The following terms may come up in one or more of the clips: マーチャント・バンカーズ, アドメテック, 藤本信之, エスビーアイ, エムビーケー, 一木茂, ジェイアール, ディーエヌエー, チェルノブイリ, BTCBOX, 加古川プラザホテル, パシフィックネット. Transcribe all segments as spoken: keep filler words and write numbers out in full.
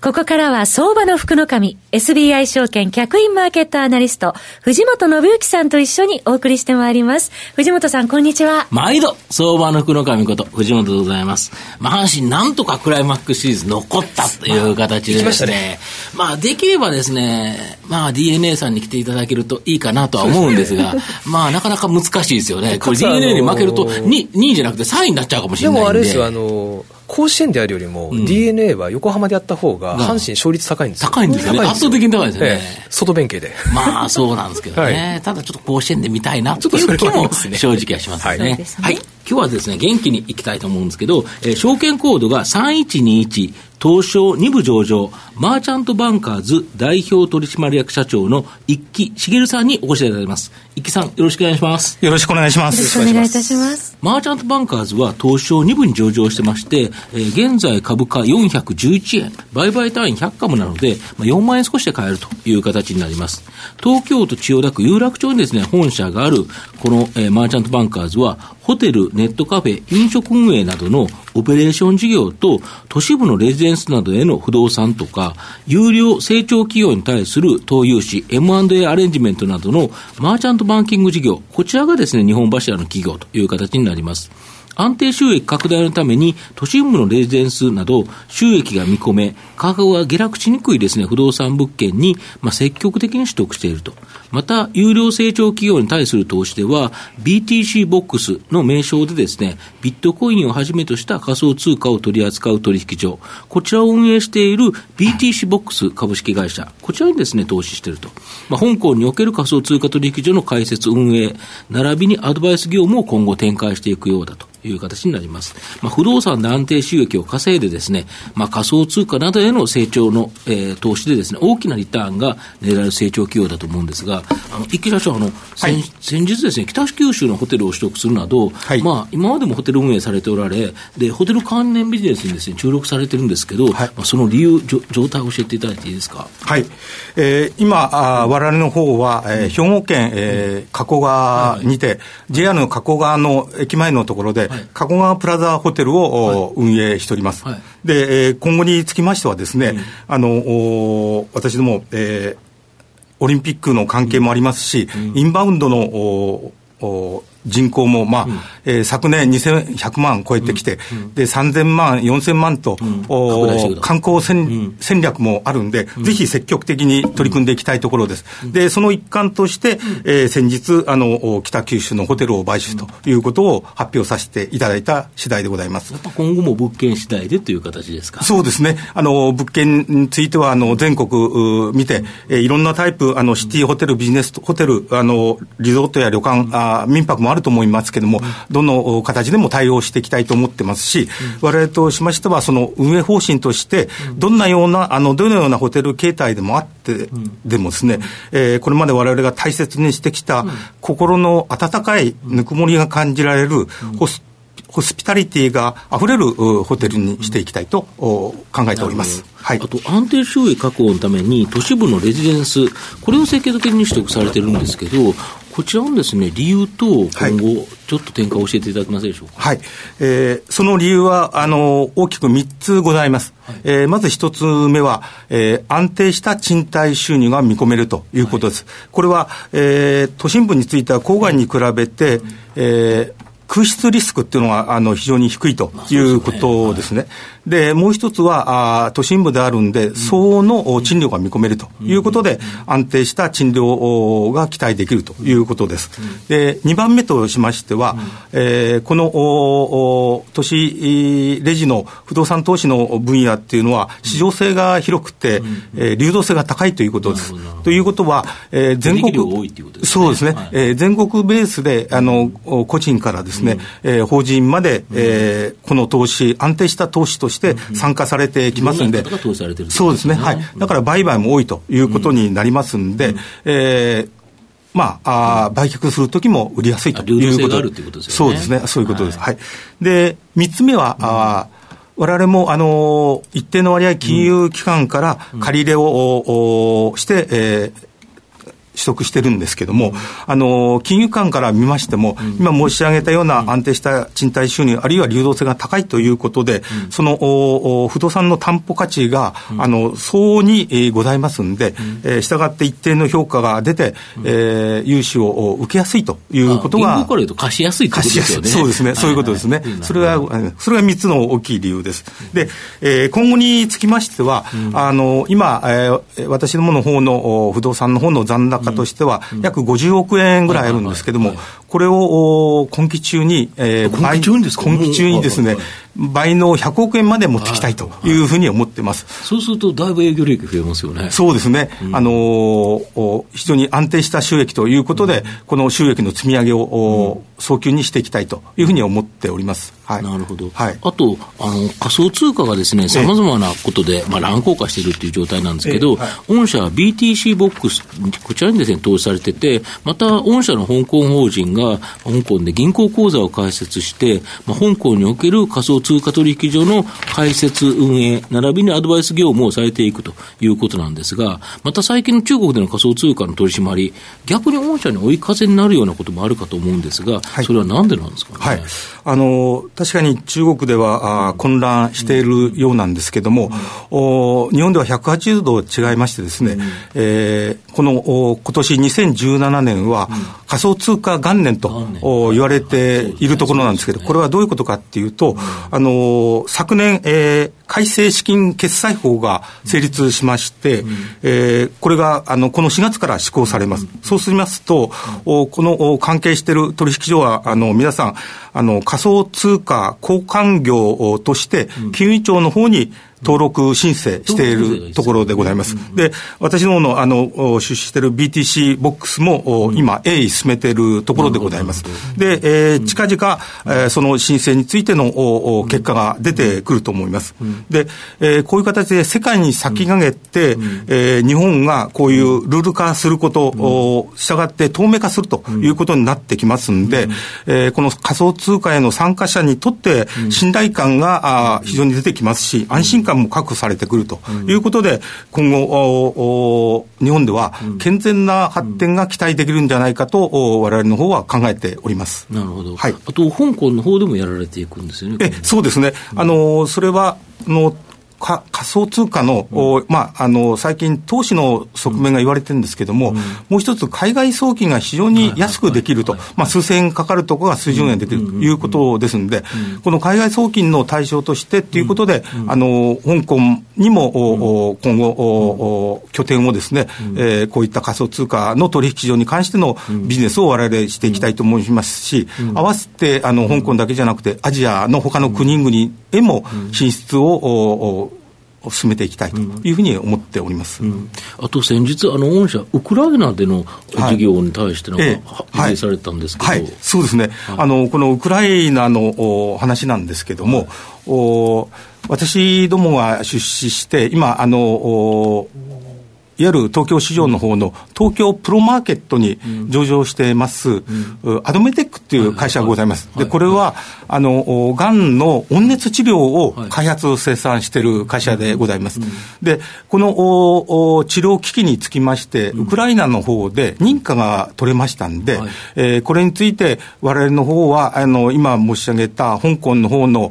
ここからは相場の福の神 エスビーアイ 証券客員マーケットアナリスト藤本信之さんと一緒にお送りしてまいります。藤本さん、こんにちは。毎度相場の福の神こと藤本でございます。まあ、阪神なんとかクライマックスシリーズ残ったという形でですね、まあ、まあ、できればですね、まあ、ディーエヌエー さんに来ていただけるといいかなとは思うんですが、まあなかなか難しいですよね。これ ディーエヌエー に負けると 2, 2位じゃなくてさんいになっちゃうかもしれないんで。でもあれですよ、あのー甲子園であるよりも ディーエヌエー は横浜でやった方が阪神勝率高いんですよ、うん、高いんですよね。圧倒的に高いですよね、ええ、外弁慶でまあそうなんですけどね、はい、ただちょっと甲子園で見たいなという気も正直はしますね。はい、はい、今日はですね元気にいきたいと思うんですけど、えー、証券コードがさんいちにいち東証に部上場マーチャントバンカーズ代表取締役社長の一木茂さんにお越しいただきます。一木さん、よろしくお願いします。よろしくお願いします。よろしくお願いいたします。マーチャントバンカーズは東証に部に上場してまして、えー、現在株価よんひゃくじゅういちえん、売買単位ひゃくかぶなので、まあ、よんまんえん少しで買えるという形になります。東京都千代田区有楽町にですね本社があるこの、えー、マーチャントバンカーズはホテル、ネットカフェ、飲食運営などのオペレーション事業と都市部のレジデンスなどへの不動産とか優良成長企業に対する投融資 エムアンドエー アレンジメントなどのマーチャントバンキング事業、こちらがですね日本柱の企業という形になります。安定収益拡大のために都心部のレジデンスなど収益が見込め価格が下落しにくいですね不動産物件に、まあ、積極的に取得していると。また優良成長企業に対する投資では ビーティーシーボックス の名称でですねビットコインをはじめとした仮想通貨を取り扱う取引所、こちらを運営している ビーティーシーボックス 株式会社、こちらにですね投資していると、まあ、香港における仮想通貨取引所の開設運営並びにアドバイス業務を今後展開していくようだという形になります。まあ、不動産で安定収益を稼いでですね、まあ、仮想通貨などへの成長の、えー、投資でですね大きなリターンが狙える成長企業だと思うんですが、あの一木社長、あの、はい、先日ですね北九州のホテルを取得するなど、はい、まあ、今までもホテル運営されておられでホテル関連ビジネスにですね注力されてるんですけど、はい、まあ、その理由、状態を教えていただいていいですか。はい、えー、今あ我々の方は、えー、兵庫県、えー、加古川にて、はい、ジェイアール の加古川の駅前のところで、はい、加古川プラザホテルを、はい、運営しております。はい、で、今後につきましてはですね、うん、あの私ども、えー、オリンピックの関係もありますし、うん、インバウンドの人口も、まあ、うん、えー、昨年にせんひゃくまん超えてきて、うん、でさんぜんまん、よんせんまんと、うん、観光戦、うん、戦略もあるんで、うん、ぜひ積極的に取り組んでいきたいところです。うん、でその一環として、うん、えー、先日あの北九州のホテルを買収ということを発表させていただいた次第でございます。やっぱ今後も物件次第でという形ですか。そうですね。あの物件についてはあの全国見て、えー、いろんなタイプあのシティホテル、ビジネスホテル、あのリゾートや旅館、あ民泊もあると思いますけども、うん、どの形でも対応していきたいと思ってますし、うん、我々としましてはその運営方針としてどんなようなあのどのようなホテル形態でもあって、うん、でもですね、うん、えー、これまで我々が大切にしてきた心の温かいぬくもりが感じられるホスト、うんうん、ホスピタリティがあふれるホテルにしていきたいと考えております。はい、あと安定収益確保のために都市部のレジデンス、これを積極的に取得されているんですけど、こちらのですね理由と今後ちょっと展開を教えていただけますでしょうか。はい、えー、その理由はあの大きくみっつございます。はい、えー、まずひとつめは、えー、安定した賃貸収入が見込めるということです。はい、これは、えー、都心部については郊外に比べて、えー空室リスクっていうのはあの非常に低いということですね。で、もう一つはあ都心部であるんで相応の賃料が見込めるということで、安定した賃料が期待できるということです。で、にばんめとしましては、えー、この都市レジの不動産投資の分野っていうのは市場性が広くて、えー、流動性が高いということです。ということは、えー、全国多いということですね。そうですね。はい、えー、全国ベースであの個人からですね、うん、えー、法人まで、うん、えー、この投資安定した投資として参加されてきますんで、そうですね、はい、だから売買も多いということになりますんで、うん、えーまあ、あ売却するときも売りやすいということ、流動性があるということですよね。そうですね、そういうことです。はいはい、でみっつめは、うん、あ我々もあの一定の割合金融機関から借り入れを、うん、して、えー取得してるんですけども、うん、あの金融機関から見ましても、うん、今申し上げたような安定した賃貸収入、うん、あるいは流動性が高いということで、うん、その不動産の担保価値が、うん、あの相応に、えー、ございますんで、うんえー、したがって一定の評価が出て、うんえー、融資を受けやすいということが、銀行から言うと貸しやすいということですよね。そうですね、そういうことですね。それがそれがみっつの大きい理由です。で、えー、今後につきましては、うん、あの今、えー、私どもの方の不動産の方の残高としては約ごじゅうおくえんぐらいあるんですけども、これを今期中に、えー、今期中にですか？今期中にですね、倍のひゃくおくえんまで持ってきたいというふうに思ってます。そうするとだいぶ営業利益増えますよね。そうですね、うん、あの非常に安定した収益ということで、うん、この収益の積み上げを、うん、早急にしていきたいというふうに思っております。はい、なるほど。はい、あとあの仮想通貨がですね、さまざまなことで、まあ、乱高下しているという状態なんですけど、はい、御社は ビーティーシーボックス こちらにですね投資されてて、また御社の香港法人が香港で銀行口座を開設して、まあ、香港における仮想通貨取引所の開設運営並びにアドバイス業務をされていくということなんですが、また最近の中国での仮想通貨の取り締まり、逆に御社に追い風になるようなこともあるかと思うんですが、はい、それはなんでなんですかね。はい、あの確かに中国ではあ混乱しているようなんですけども、うん、お日本ではひゃくはちじゅうど違いましてですね、うんえー、この今年にせんじゅうななねんは、うん、仮想通貨元年と言われているところなんですけど、これはどういうことかっていうと、あの昨年、えー、改正資金決済法が成立しまして、うんえー、これがあのこのしがつから施行されます。うん、そうしますと、うん、この関係している取引所はあの皆さんあの仮想通貨交換業として金融庁の方に登録申請しているところでございます。で、私どものあの出資している ビーティーシーボックス も今鋭意進めているところでございます。で、えー、近々、えー、その申請についての結果が出てくると思います。で、えー、こういう形で世界に先駆けて、えー、日本がこういうルール化することを従って透明化するということになってきますんで、えー、この仮想通貨への参加者にとって信頼感が非常に出てきますし、安心感も確保されてくるということで、うん、今後日本では健全な発展が期待できるんじゃないかと我々の方は考えております。なるほど。はい、あと香港の方でもやられていくんですよね。えそうですね、うん、あのそれはのか仮想通貨の、うんまあ、あの最近投資の側面が言われてるんですけども、うん、もう一つ海外送金が非常に安くできると、まあ、数千円かかるところが数十円できるということですので、うん、この海外送金の対象としてということで、うん、あの香港にも、うん、今後、うん、拠点をですね、うんえー、こういった仮想通貨の取引所に関してのビジネスを我々していきたいと思いますし、うん、合わせてあの香港だけじゃなくてアジアの他の国々へも進出を、うん進めていきたいというふうに思っております。うん、あと先日あの御社ウクライナでの事業に対しての発表されたんですけど、はいはいはい、そうですね、はい、あのこのウクライナの話なんですけども、はい、お私どもが出資して今あのおいわゆる東京市場の方の東京プロマーケットに上場してます、うんうん、アドメテックっていう会社がございます。で、これは、あの、がんの温熱治療を開発生産している会社でございます。で、このお治療機器につきまして、ウクライナの方で認可が取れましたんで、えー、これについて我々の方は、あの、今申し上げた香港の方の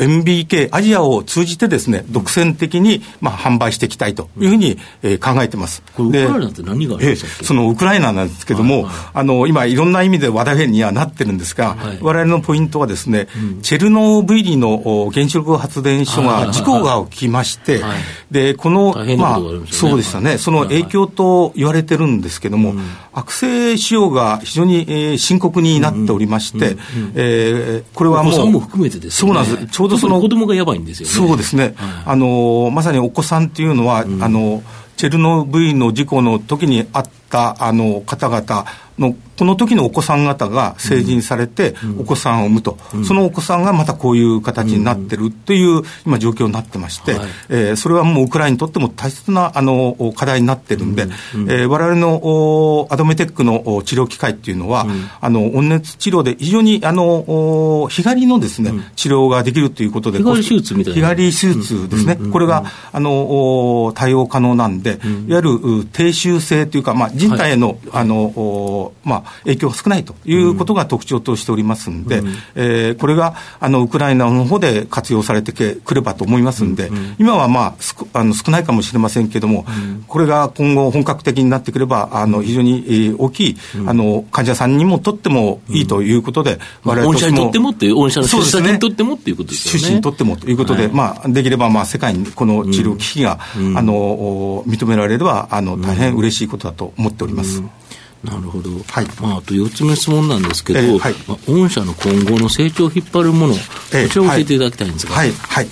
エムビーケー アジアを通じてですね、独占的に、まあ、販売していきたいというふうに、えー、考えてます。これウクライナって何があるんですか？えー、そのウクライナなんですけども、はいはい、あの今いろんな意味で話題にはなってるんですが、はい、我々のポイントはですね、うん、チェルノブイリの原子力発電所が事故が起きまして、はいはいはい、でこの大変なことがありましたね。まあ、そうでしたね、その影響と言われてるんですけども、はいはい、悪性腫瘍が非常に、えー、深刻になっておりまして、うんうんうんえー、これはもうお子さんも含めてですね。そうなんです。ちょうどその子供がやばいんですよね。そうですね、はい、あのまさにお子さんっていうのは、うん、あのチェルノブイリの事故の時にあったしたあの方々のこの時のお子さん方が成人されて、うん、お子さんを産むと、うん、そのお子さんがまたこういう形になってるという今状況になってまして、うんはいえー、それはもうウクライナにとっても大切なあの課題になってるんで、うんうんえー、我々のアドメテックの治療機会っていうのは、うん、あの温熱治療で非常にあの日帰りのですね、うん、治療ができるということで、日帰り手術みたいな、日帰り手術ですね、うんうんうん、これがあの対応可能なんで、うん、いわゆる低周性というか、まあ、人体への、はい、あのまあ、影響が少ないということが特徴としておりますので、うんえー、これがあのウクライナの方で活用されてくればと思いますので、うん、今は、まあ、あの少ないかもしれませんけれども、うん、これが今後本格的になってくればあの非常に大きい、うん、あの患者さんにもとってもいいということで、うん、我々としても、まあ、御社にとってもっていう御社の出資にとってもということですよね、出資にとってもということで、はいまあ、できればまあ世界にこの治療機器が、うん、あの認められればあの大変嬉しいことだと思っております、うんうんなるほど、はいまあ、あとよっつめ質問なんですけど、えーはいまあ、御社の今後の成長を引っ張るもの、えー、こちらを教えていただきたいんですが、はいはいはい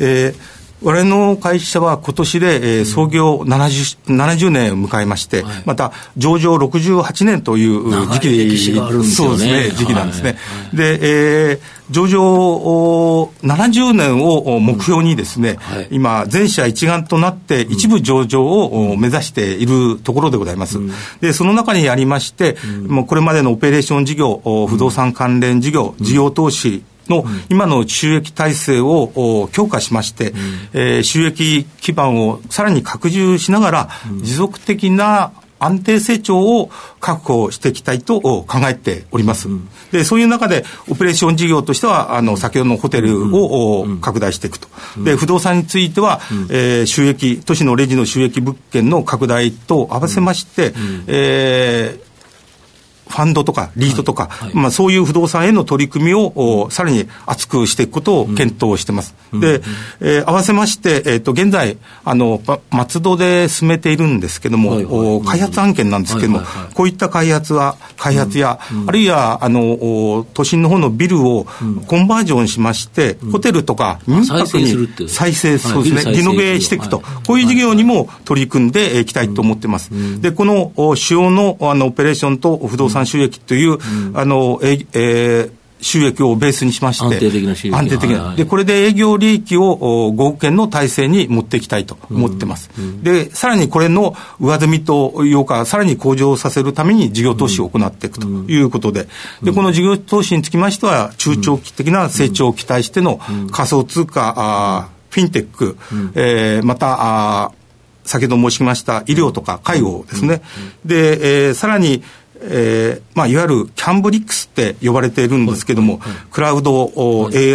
えー我々の会社は今年で、えー、創業 70, ななじゅうねんを迎えまして、はい、また上場ろくじゅうはちねんという時期歴史があるんですよね。そうですね、時期なんですね、はい、で、えー、上場ななじゅうねんを目標にですね、うんはい、今全社一丸となって一部上場を目指しているところでございます、うん、でその中にありまして、うん、もうこれまでのオペレーション事業、不動産関連事業、事業投資の今の収益体制を強化しまして、うんえー、収益基盤をさらに拡充しながら、うん、持続的な安定成長を確保していきたいと考えております、うん、でそういう中でオペレーション事業としてはあの先ほどのホテルを、うん、拡大していくと、うん、で不動産については、うんえー、収益都市のレジの収益物件の拡大と合わせまして、うんうんえーファンドとかリートとか、はいはいまあ、そういう不動産への取り組みをさらに厚くしていくことを検討しています、うん、で、えー、合わせまして、えー、と現在あの松戸で進めているんですけども、はいはい、開発案件なんですけども、はいはいはい、こういった開発は開発や、うん、あるいはあの都心の方のビルをコンバージョンしまして、うん、ホテルとか民泊に再生そうですね、はい、リノベしていくと、はい、こういう事業にも取り組んでいきたいと思っています、うん、でこの主要 の, あのオペレーションと不動産収益という、うん、あのええー、収益をベースにしまして安定的な収益、安定的な、はいはい、でこれで営業利益をごおく円の体制に持っていきたいと思ってます、うんうん、でさらにこれの上積みというかさらに向上させるために事業投資を行っていくということで、うん、でこの事業投資につきましては中長期的な成長を期待しての仮想通貨、あフィンテック、うんえー、またあ先ほど申しました医療とか介護ですね、うんうんうん、で、えー、さらにえーまあ、いわゆるキャンブリックスって呼ばれているんですけども、はいはいはい、クラウド、はい、エ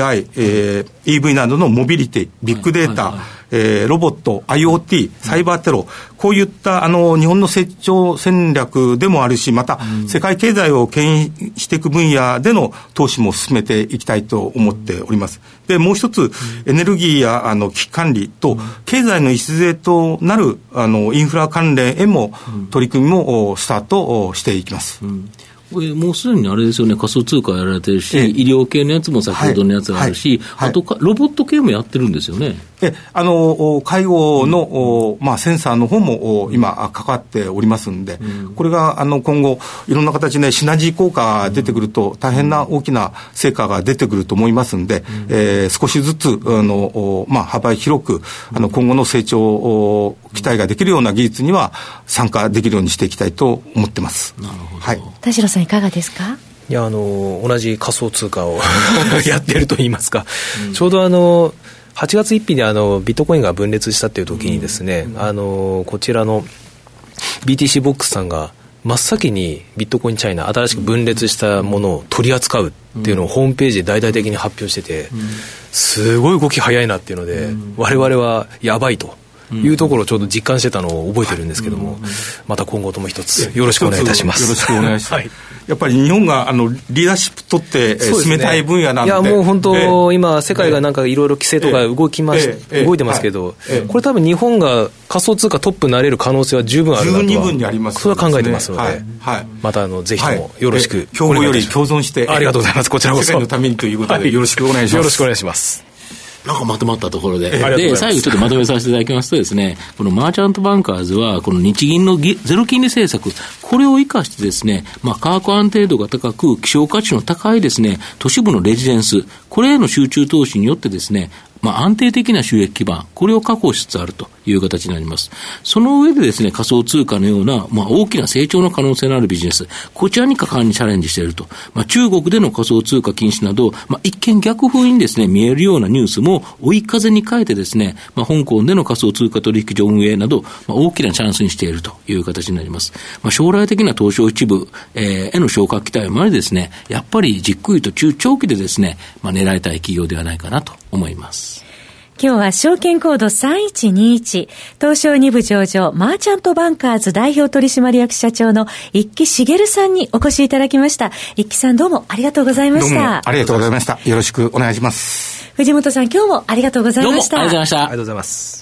ーアイ、えー、イーブイ などのモビリティ、ビッグデータ、はいはいはいえー、ロボット、IoT、サイバーテロ、うん、こういったあの日本の成長戦略でもあるし、また世界経済を牽引していく分野での投資も進めていきたいと思っております。で、もう一つ、エネルギーやあの危機管理と経済の礎となるあのインフラ関連へも取り組みもスタートしていきます。うんもうすでにあれですよね、仮想通貨やられてるし、ええ、医療系のやつも先ほどのやつがあるし、はいはい、あとかロボット系もやってるんですよね。えあの介護の、うんまあ、センサーの方も今かかっておりますんで、うん、これがあの今後いろんな形でシナジー効果が出てくると大変な大きな成果が出てくると思いますんで、うんえー、少しずつあの、まあ、幅広くあの今後の成長を期待ができるような技術には参加できるようにしていきたいと思ってます。なるほど、はい、田代さんいかがですか。いやあの同じ仮想通貨をやってると言いますか、うん、ちょうどあのはちがつついたちにあのビットコインが分裂したっていう時にですね、うん、あのこちらの ビーティーシーボックス さんが真っ先にビットコインチャイナ新しく分裂したものを取り扱うっていうのをホームページで大々的に発表してて、うん、すごい動き早いなっていうので、うん、我々はやばいというところをちょうど実感してたのを覚えてるんですけども、また今後とも一つよろしくお願いいたします。よろしくお願いします、はい、やっぱり日本があのリーダーシップ取って進めたい分野なんで、いやもう本当今世界がなんかいろいろ規制とか動きまし動いてますけど、これ多分日本が仮想通貨トップになれる可能性は十分あるなとは十分にあります、ね、それは考えてますので、はいはい、またあのぜひともよろしくお願いします。競合より共存して、ありがとうございます。こちらこそ世界のためにということでよろしくお願いします。よろしくお願いします。なんかまとまったところで、で最後ちょっとまとめさせていただきますとですね、このマーチャントバンカーズはこの日銀のゼロ金利政策、これを生かしてですね、まあ、価格安定度が高く希少価値の高いですね都市部のレジデンス、これへの集中投資によってですね、まあ、安定的な収益基盤、これを確保しつつあるという形になります。その上でですね、仮想通貨のような、まあ、大きな成長の可能性のあるビジネス、こちらに果敢にチャレンジしていると、まあ、中国での仮想通貨禁止など、まあ、一見逆風にですね見えるようなニュースも追い風に変えてですね、まあ、香港での仮想通貨取引所運営など、まあ、大きなチャンスにしているという形になります。まあ、将来的な東証一部、えー、への昇格期待までですね、やっぱりじっくりと中長期でですね、まあ、狙いたい企業ではないかなと思います。今日は証券コードさんいちにいち、東証に部上場マーチャントバンカーズ代表取締役社長の一木茂さんにお越しいただきました。一木さん、どうもありがとうございました。どうもありがとうございました。よろしくお願いします。藤本さん、今日もありがとうございました。どうもありがとうございました。ありがとうございます。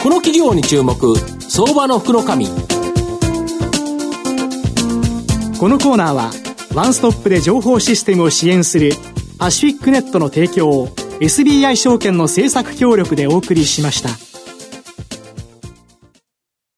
この企業に注目、相場の福の神。このコーナーはワンストップで情報システムを支援するパシフィックネットの提供を エスビーアイ 証券の政策協力でお送りしました。